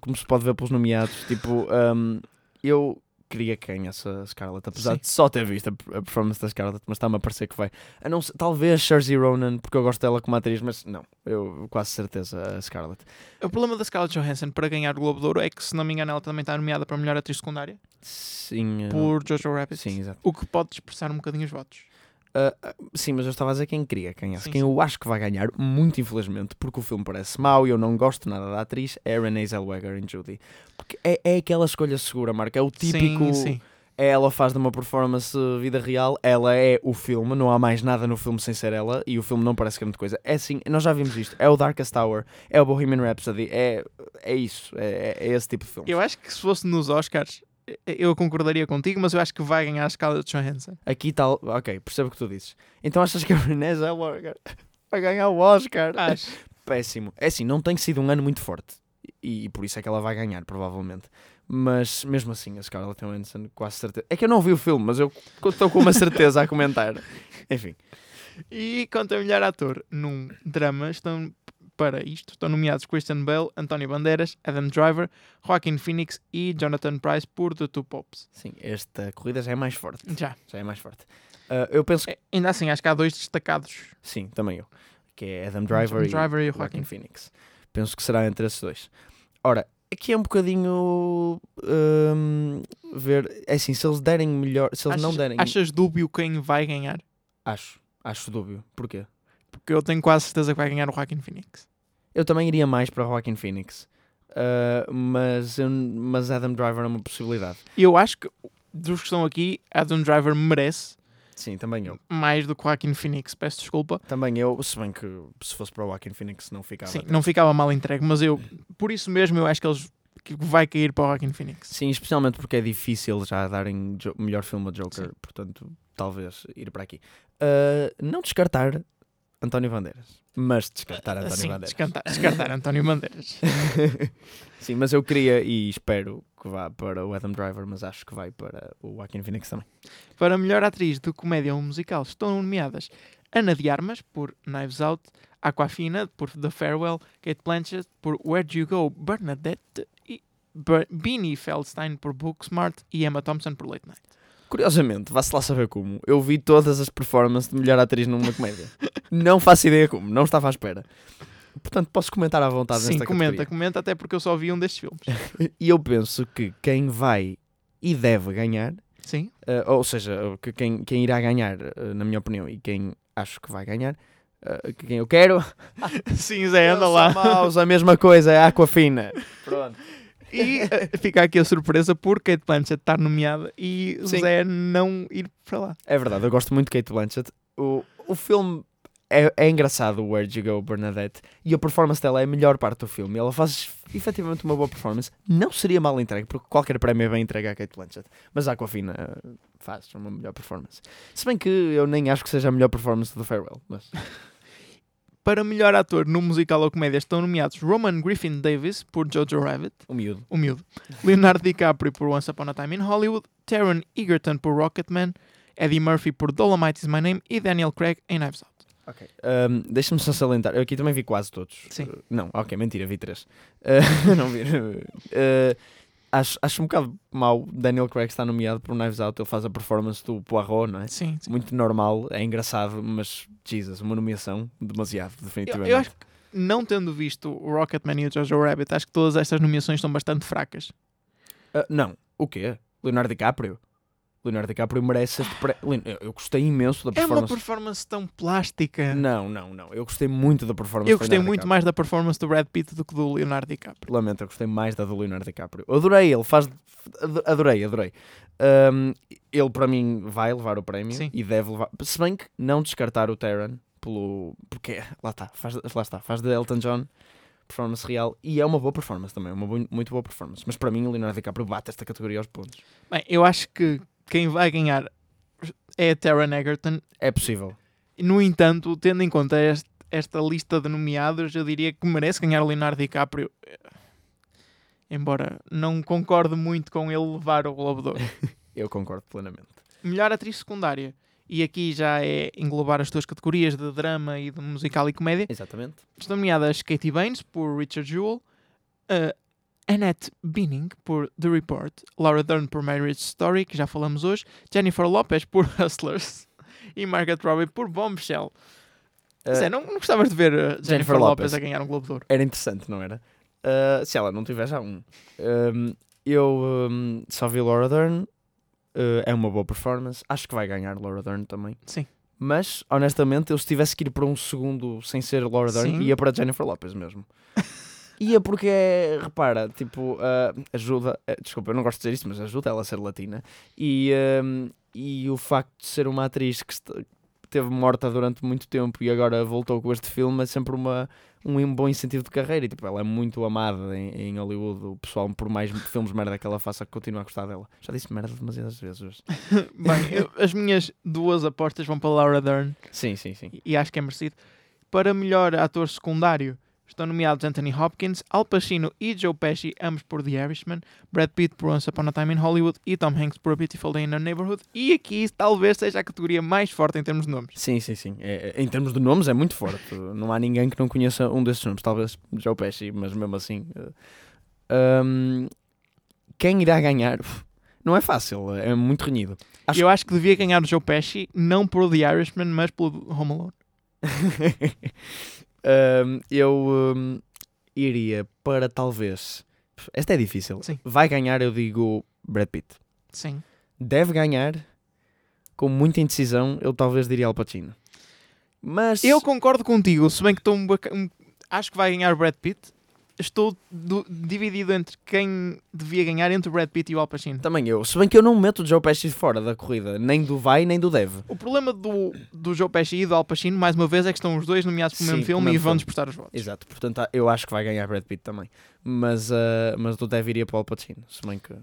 como se pode ver pelos nomeados. Tipo, eu queria que ganhasse a Scarlett, apesar Sim. de só ter visto a performance da Scarlett, mas está-me a parecer que vai. Talvez Saoirse Ronan, porque eu gosto dela como atriz, mas não, eu quase certeza a Scarlett. O problema da Scarlett Johansson para ganhar o Globo de Ouro é que, se não me engano, ela também está nomeada para melhor atriz secundária. Sim. Por Jojo Rabbit. Sim, exato. O que pode dispersar um bocadinho os votos. Sim, mas eu estava a dizer quem queria ganhar. Quem eu acho que vai ganhar, muito infelizmente, porque o filme parece mau e eu não gosto nada da atriz, é Renée Zellweger em Judy. Porque é aquela escolha segura, Marco. É o típico. Sim. Ela faz de uma performance vida real, ela é o filme, não há mais nada no filme sem ser ela, e o filme não parece que é muita coisa. É assim, nós já vimos isto, é o Darkest Hour, é o Bohemian Rhapsody, é isso, é esse tipo de filme. Eu acho que se fosse nos Oscars, eu concordaria contigo, mas eu acho que vai ganhar a Scarlett Johansson. Aqui tal, ok, percebo o que tu dizes. Então achas que a Renée Zellweger vai ganhar o Oscar? Acho. Péssimo. É assim, não tem sido um ano muito forte e por isso é que ela vai ganhar, provavelmente. Mas mesmo assim, a Scarlett Johansson, quase certeza. É que eu não vi o filme, mas eu estou com uma certeza a comentar. Enfim. E quanto a melhor ator num drama, estão nomeados Christian Bale, António Bandeiras, Adam Driver, Joaquin Phoenix e Jonathan Pryce por The Two Popes. Sim, esta corrida já é mais forte. Já é mais forte. Eu penso que... Ainda assim, acho que há dois destacados. Sim, também eu. Que é Adam Driver e Joaquin Phoenix. Penso que será entre esses dois. Ora, aqui é um bocadinho... ver... É assim, se eles derem melhor... Se eles não derem... Achas dúbio quem vai ganhar? Acho dúbio. Porquê? Porque eu tenho quase certeza que vai ganhar o Joaquin Phoenix. Eu também iria mais para o Joaquin Phoenix. Mas Adam Driver é uma possibilidade. Eu acho que, dos que estão aqui, Adam Driver merece. Sim, também eu. Mais do que o Joaquin Phoenix, peço desculpa. Também eu, se bem que se fosse para o Joaquin Phoenix não ficava. Sim, não ficava mal entregue, mas eu, por isso mesmo, eu acho que eles... que vai cair para o Joaquin Phoenix. Sim, especialmente porque é difícil já darem melhor filme a Joker. Sim. Portanto, talvez ir para aqui. Não descartar António Bandeiras. Mas descartar António Bandeiras. Descartar António Bandeiras. Sim, mas eu queria e espero que vá para o Adam Driver, mas acho que vai para o Joaquin Phoenix também. Para a melhor atriz de comédia ou musical estão nomeadas Ana de Armas por Knives Out, Awkwafina por The Farewell, Cate Blanchett por Where'd You Go, Bernadette e Beanie Feldstein por Booksmart e Emma Thompson por Late Night. Curiosamente, vá-se lá saber como, eu vi todas as performances de melhor atriz numa comédia. Não faço ideia como, não estava à espera. Portanto, posso comentar à vontade nesta categoria. Sim, comenta, até porque eu só vi um destes filmes. E eu penso que quem vai e deve ganhar, ou seja, que quem irá ganhar, na minha opinião, e quem acho que vai ganhar, quem eu quero. Cinza, anda lá. Maus, a mesma coisa, é a Aquafina. Pronto. E fica aqui a surpresa por Cate Blanchett estar nomeada e o Zé não ir para lá. É verdade, eu gosto muito de Cate Blanchett. O filme é engraçado, o Where'd You Go, Bernadette, e a performance dela é a melhor parte do filme. Ela faz efetivamente uma boa performance. Não seria mal entregue, porque qualquer prémio é bem entregue a Cate Blanchett, mas a Aquafina faz uma melhor performance. Se bem que eu nem acho que seja a melhor performance do Farewell, mas... Para melhor ator no musical ou comédia estão nomeados Roman Griffin Davis por Jojo Rabbit, o miúdo. Leonardo DiCaprio por Once Upon a Time in Hollywood, Taron Egerton por Rocketman, Eddie Murphy por Dolemite Is My Name e Daniel Craig em Knives Out. Ok, deixa-me só salientar, eu aqui também vi quase todos. Sim. Não, ok, mentira, vi 3. Não vi. Acho um bocado mau Daniel Craig estar nomeado por Knives Out. Ele faz a performance do Poirot, não é? Sim, sim. Muito normal, é engraçado, mas, Jesus, uma nomeação demasiado, definitivamente. Eu acho que, não tendo visto o Rocketman e o Jojo Rabbit, acho que todas estas nomeações são bastante fracas. Não, o quê? Leonardo DiCaprio merece este prémio. Eu gostei imenso da performance. É uma performance tão plástica. Não. Eu gostei muito da performance. Eu gostei muito mais da performance do Brad Pitt do que do Leonardo DiCaprio. Lamento, eu gostei mais da do Leonardo DiCaprio. Adorei, ele faz... Adorei. Ele, para mim, vai levar o prémio. Sim. E deve levar... Se bem que não descartar o Taron pelo... Porque, lá está, faz de Elton John... performance real, e é uma boa performance também, uma muito boa performance, mas para mim o Leonardo DiCaprio bate esta categoria aos pontos. Bem, eu acho que quem vai ganhar é a Taron Egerton. É possível. No entanto, tendo em conta esta lista de nomeados, eu diria que merece ganhar o Leonardo DiCaprio, embora não concorde muito com ele levar o Globo de Ouro. Eu concordo plenamente. Melhor atriz secundária, e aqui já é englobar as tuas categorias de drama e de musical e comédia. Exatamente. Estão nomeadas Katie Baines por Richard Jewell, Annette Bening por The Report, Laura Dern por Marriage Story, que já falamos hoje, Jennifer Lopez por Hustlers e Margot Robbie por Bombshell. Zé, não gostavas de ver Jennifer Lopez a ganhar um Globo de Ouro? Era interessante, não era? Se ela não tivesse já um. Eu só vi Laura Dern. É uma boa performance. Acho que vai ganhar Laura Dern também. Sim. Mas, honestamente, eu se tivesse que ir para um segundo sem ser Laura Dern, ia para Jennifer Lopez mesmo. Ia porque, repara, tipo, ajuda... Desculpa, eu não gosto de dizer isto, mas ajuda ela a ser latina. E o facto de ser uma atriz que esteve morta durante muito tempo e agora voltou com este filme é sempre um bom incentivo de carreira. E, tipo, ela é muito amada em Hollywood. O pessoal, por mais filmes merda que ela faça, continua a gostar dela. Já disse merda demasiadas vezes hoje. Bem, as minhas duas apostas vão para Laura Dern. Sim. E acho que é merecido. Para melhor ator secundário, estão nomeados Anthony Hopkins, Al Pacino e Joe Pesci, ambos por The Irishman, Brad Pitt por Once Upon a Time in Hollywood e Tom Hanks por A Beautiful Day in the Neighborhood. E aqui talvez seja a categoria mais forte em termos de nomes. Sim. Em termos de nomes é muito forte. Não há ninguém que não conheça um desses nomes. Talvez Joe Pesci, mas mesmo assim... Quem irá ganhar? Não é fácil, é muito renhido. Eu acho que devia ganhar o Joe Pesci, não por The Irishman, mas pelo Home Alone. Eu iria para talvez... Esta é difícil. Sim. Vai ganhar, eu digo, Brad Pitt. Sim. Deve ganhar. Com muita indecisão, eu talvez diria Al Pacino. Mas... Eu concordo contigo, se bem que estou acho que vai ganhar Brad Pitt. Estou dividido entre quem devia ganhar entre o Brad Pitt e o Al Pacino. Também eu. Se bem que eu não meto o Joe Pesci fora da corrida. Nem do vai, nem do deve. O problema do Joe Pesci e do Al Pacino, mais uma vez, é que estão os dois nomeados para o mesmo filme e vão disputar os votos. Exato. Portanto, eu acho que vai ganhar Brad Pitt também. Mas do deve iria para o Al Pacino. Se bem que...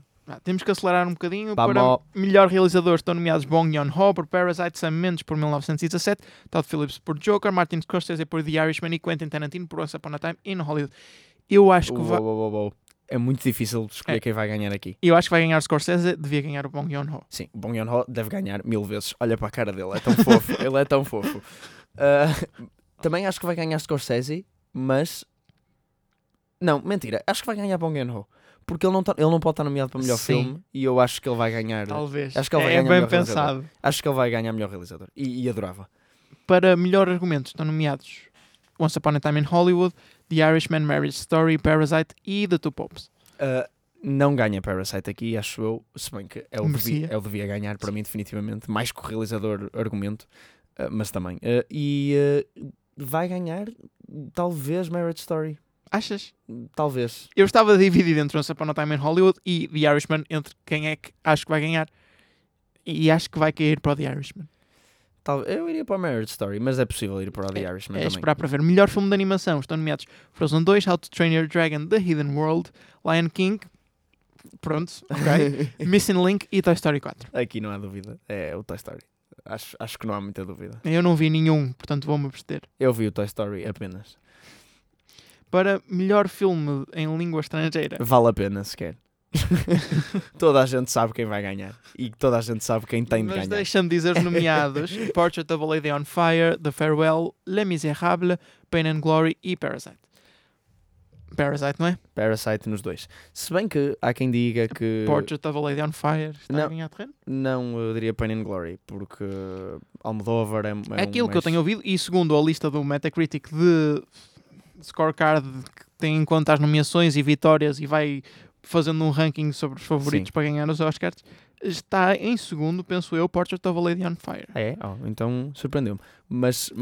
temos que acelerar um bocadinho. Para melhor realizador estão nomeados Bong Joon-ho por Parasite, Sam Mendes por 1917, Todd Phillips por Joker, Martin Scorsese por The Irishman e Quentin Tarantino por Once Upon a Time in Hollywood. Eu acho que vai... É muito difícil escolher quem vai ganhar aqui. Eu acho que vai ganhar o Scorsese, devia ganhar o Bong Joon-ho. Sim, o Bong Joon-ho deve ganhar 1000 vezes. Olha para a cara dele, é tão fofo. Ele é tão fofo. Também acho que vai ganhar Scorsese, mas... Não, mentira. Acho que vai ganhar Bong Joon-ho. Porque ele não pode estar nomeado para melhor filme e eu acho que ele vai ganhar... Talvez. Acho que ele vai ganhar bem pensado. Realizador. Acho que ele vai ganhar melhor realizador. E adorava. Para melhor argumento estão nomeados Once Upon a Time in Hollywood, The Irishman, Marriage Story, Parasite e The Two Popes. Não ganha Parasite aqui, acho eu. Se bem que ele devia ganhar para mim definitivamente. Mais que o realizador argumento. Mas também. vai ganhar talvez Marriage Story. Achas? Talvez. Eu estava dividido entre Once Upon a Time in Hollywood e The Irishman, entre quem é que acho que vai ganhar. E acho que vai cair para o The Irishman. Eu iria para a Marriage Story, mas é possível ir para o The Irishman também. É esperar para ver. Melhor filme de animação. Estão nomeados Frozen 2, How to Train Your Dragon, The Hidden World, Lion King, pronto, okay. Missing Link e Toy Story 4. Aqui não há dúvida. É o Toy Story. Acho que não há muita dúvida. Eu não vi nenhum, portanto vou-me abster. Eu vi o Toy Story apenas. Para melhor filme em língua estrangeira. Vale a pena, sequer. Toda a gente sabe quem vai ganhar e toda a gente sabe quem tem de ganhar. Mas deixa-me dizer os nomeados: Portrait of a Lady on Fire, The Farewell, Les Misérables, Pain and Glory e Parasite. Parasite, não é? Parasite nos dois. Se bem que há quem diga que Portrait of a Lady on Fire está a ganhar terreno? Não, eu diria Pain and Glory, porque Almodóvar é aquilo que eu tenho ouvido, e segundo a lista do Metacritic de scorecard que tem em conta as nomeações e vitórias e vai fazendo um ranking sobre os favoritos, sim, para ganhar os Oscars, está em segundo, penso eu, Portrait of a Lady on Fire. É? Oh, então surpreendeu-me. Mas...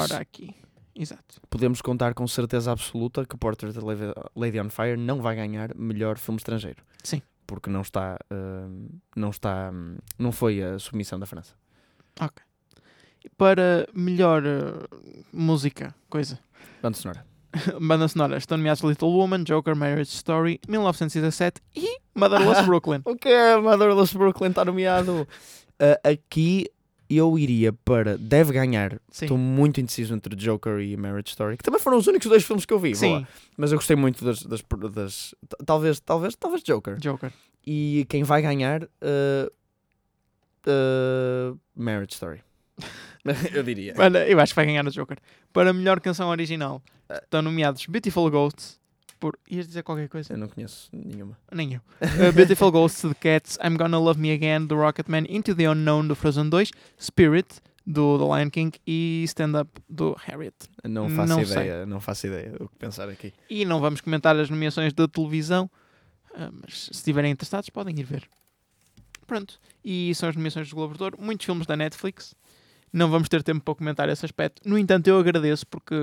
Ora aqui. Exato. Podemos contar com certeza absoluta que Portrait of a Lady on Fire não vai ganhar melhor filme estrangeiro. Sim. Porque não foi a submissão da França. Ok. Para melhor música, coisa. Banda sonora. Banda sonora. Estão nomeados Little Women, Joker, Marriage Story, 1917 e Motherless Brooklyn. O que é? Motherless Brooklyn está nomeado. Aqui eu iria para... Deve ganhar. Estou muito indeciso entre Joker e Marriage Story, que também foram os únicos dois filmes que eu vi. Sim. Mas eu gostei muito das talvez Joker. Joker. E quem vai ganhar... Marriage Story. Eu diria. Eu acho que vai ganhar o Joker. Para a melhor canção original estão nomeados Beautiful Ghosts por... Ias dizer qualquer coisa? Eu não conheço nenhuma. Nem eu. Beautiful Ghosts de Cats, I'm Gonna Love Me Again do Rocketman, Into the Unknown do Frozen 2, Spirit do The Lion King e Stand Up do Harriet. Não faço ideia do que pensar aqui. E não vamos comentar as nomeações da televisão, mas se estiverem interessados podem ir ver. Pronto. E são as nomeações do Globos de Ouro. Muitos filmes da Netflix. Não vamos ter tempo para comentar esse aspecto. No entanto, eu agradeço, porque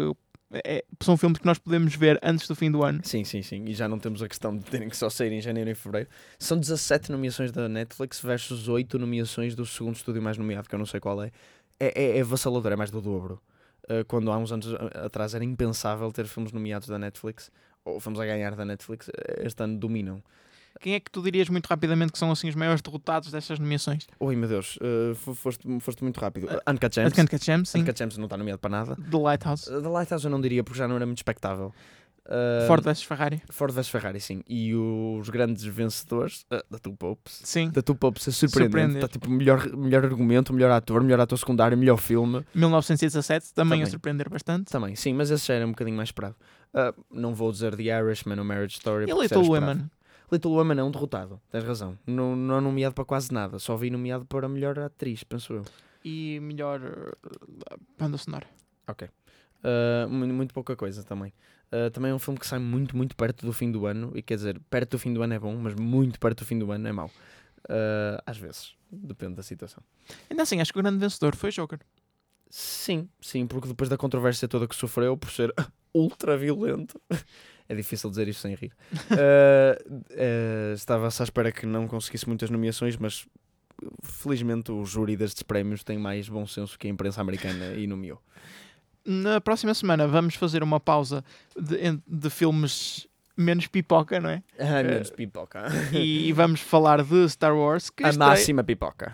são filmes que nós podemos ver antes do fim do ano. Sim, sim, sim. E já não temos a questão de terem que só sair em janeiro e em fevereiro. São 17 nomeações da Netflix versus 8 nomeações do segundo estúdio mais nomeado, que eu não sei qual é. É avassalador, é mais do dobro. Quando há uns anos atrás era impensável ter filmes nomeados da Netflix, ou filmes a ganhar da Netflix, este ano dominam. Quem é que tu dirias muito rapidamente que são assim os maiores derrotados destas nomeações? Oi, meu Deus, foste muito rápido. Uncut Gems. Uncut Gems, sim. Uncut Gems não está nomeado para nada. The Lighthouse. The Lighthouse eu não diria, porque já não era muito expectável. Ford vs Ferrari. Ford vs Ferrari, sim. E os grandes vencedores, The Two Popes. Sim. The Two Popes é surpreendente. Está tipo melhor argumento, melhor ator secundário, melhor filme. 1917 também a surpreender bastante. Também, sim, mas esse já era um bocadinho mais esperado. Não vou dizer The Irishman ou Marriage Story. E Little Women. Little Women é um derrotado, tens razão. Não é nomeado para quase nada, só vi nomeado para melhor atriz, penso eu. E melhor banda sonora. Ok. Muito pouca coisa também. Também é um filme que sai muito, muito perto do fim do ano, e quer dizer, perto do fim do ano é bom, mas muito perto do fim do ano é mau. Às vezes, depende da situação. Ainda assim, acho que o grande vencedor foi Joker. Sim, sim, porque depois da controvérsia toda que sofreu, por ser ultra violento... É difícil dizer isto sem rir. Estava-se à espera que não conseguisse muitas nomeações, mas felizmente o júri destes prémios tem mais bom senso que a imprensa americana e nomeou. Na próxima semana vamos fazer uma pausa de filmes menos pipoca, não é? Menos pipoca. E vamos falar de Star Wars. A máxima pipoca.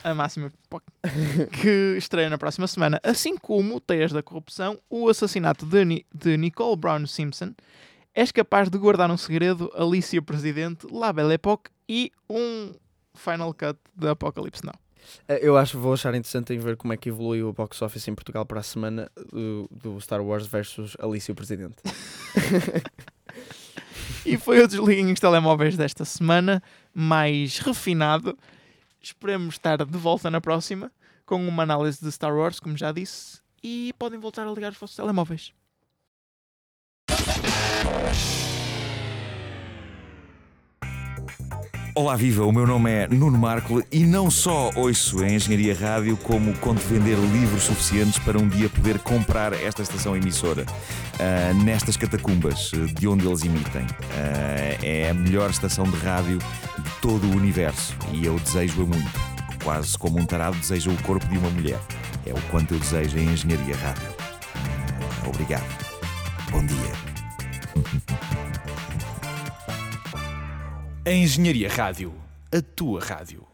Que estreia na próxima semana. Assim como Teias da Corrupção, o assassinato de Nicole Brown Simpson... És capaz de guardar um segredo, Alicia Presidente, La Belle Époque e um Final Cut da Apocalipse Now. Vou achar interessante em ver como é que evolui o box office em Portugal para a semana do Star Wars versus Alicia Presidente. E foi o Desliguem os Telemóveis desta semana, mais refinado. Esperemos estar de volta na próxima, com uma análise de Star Wars, como já disse, e podem voltar a ligar os vossos telemóveis. Olá viva, o meu nome é Nuno Marco e não só ouço em Engenharia Rádio como conto vender livros suficientes para um dia poder comprar esta estação emissora nestas catacumbas de onde eles emitem. É a melhor estação de rádio de todo o universo e eu desejo-a muito, quase como um tarado deseja o corpo de uma mulher. É o quanto eu desejo em Engenharia Rádio. Obrigado. Bom dia. A Engenharia Rádio, a tua rádio.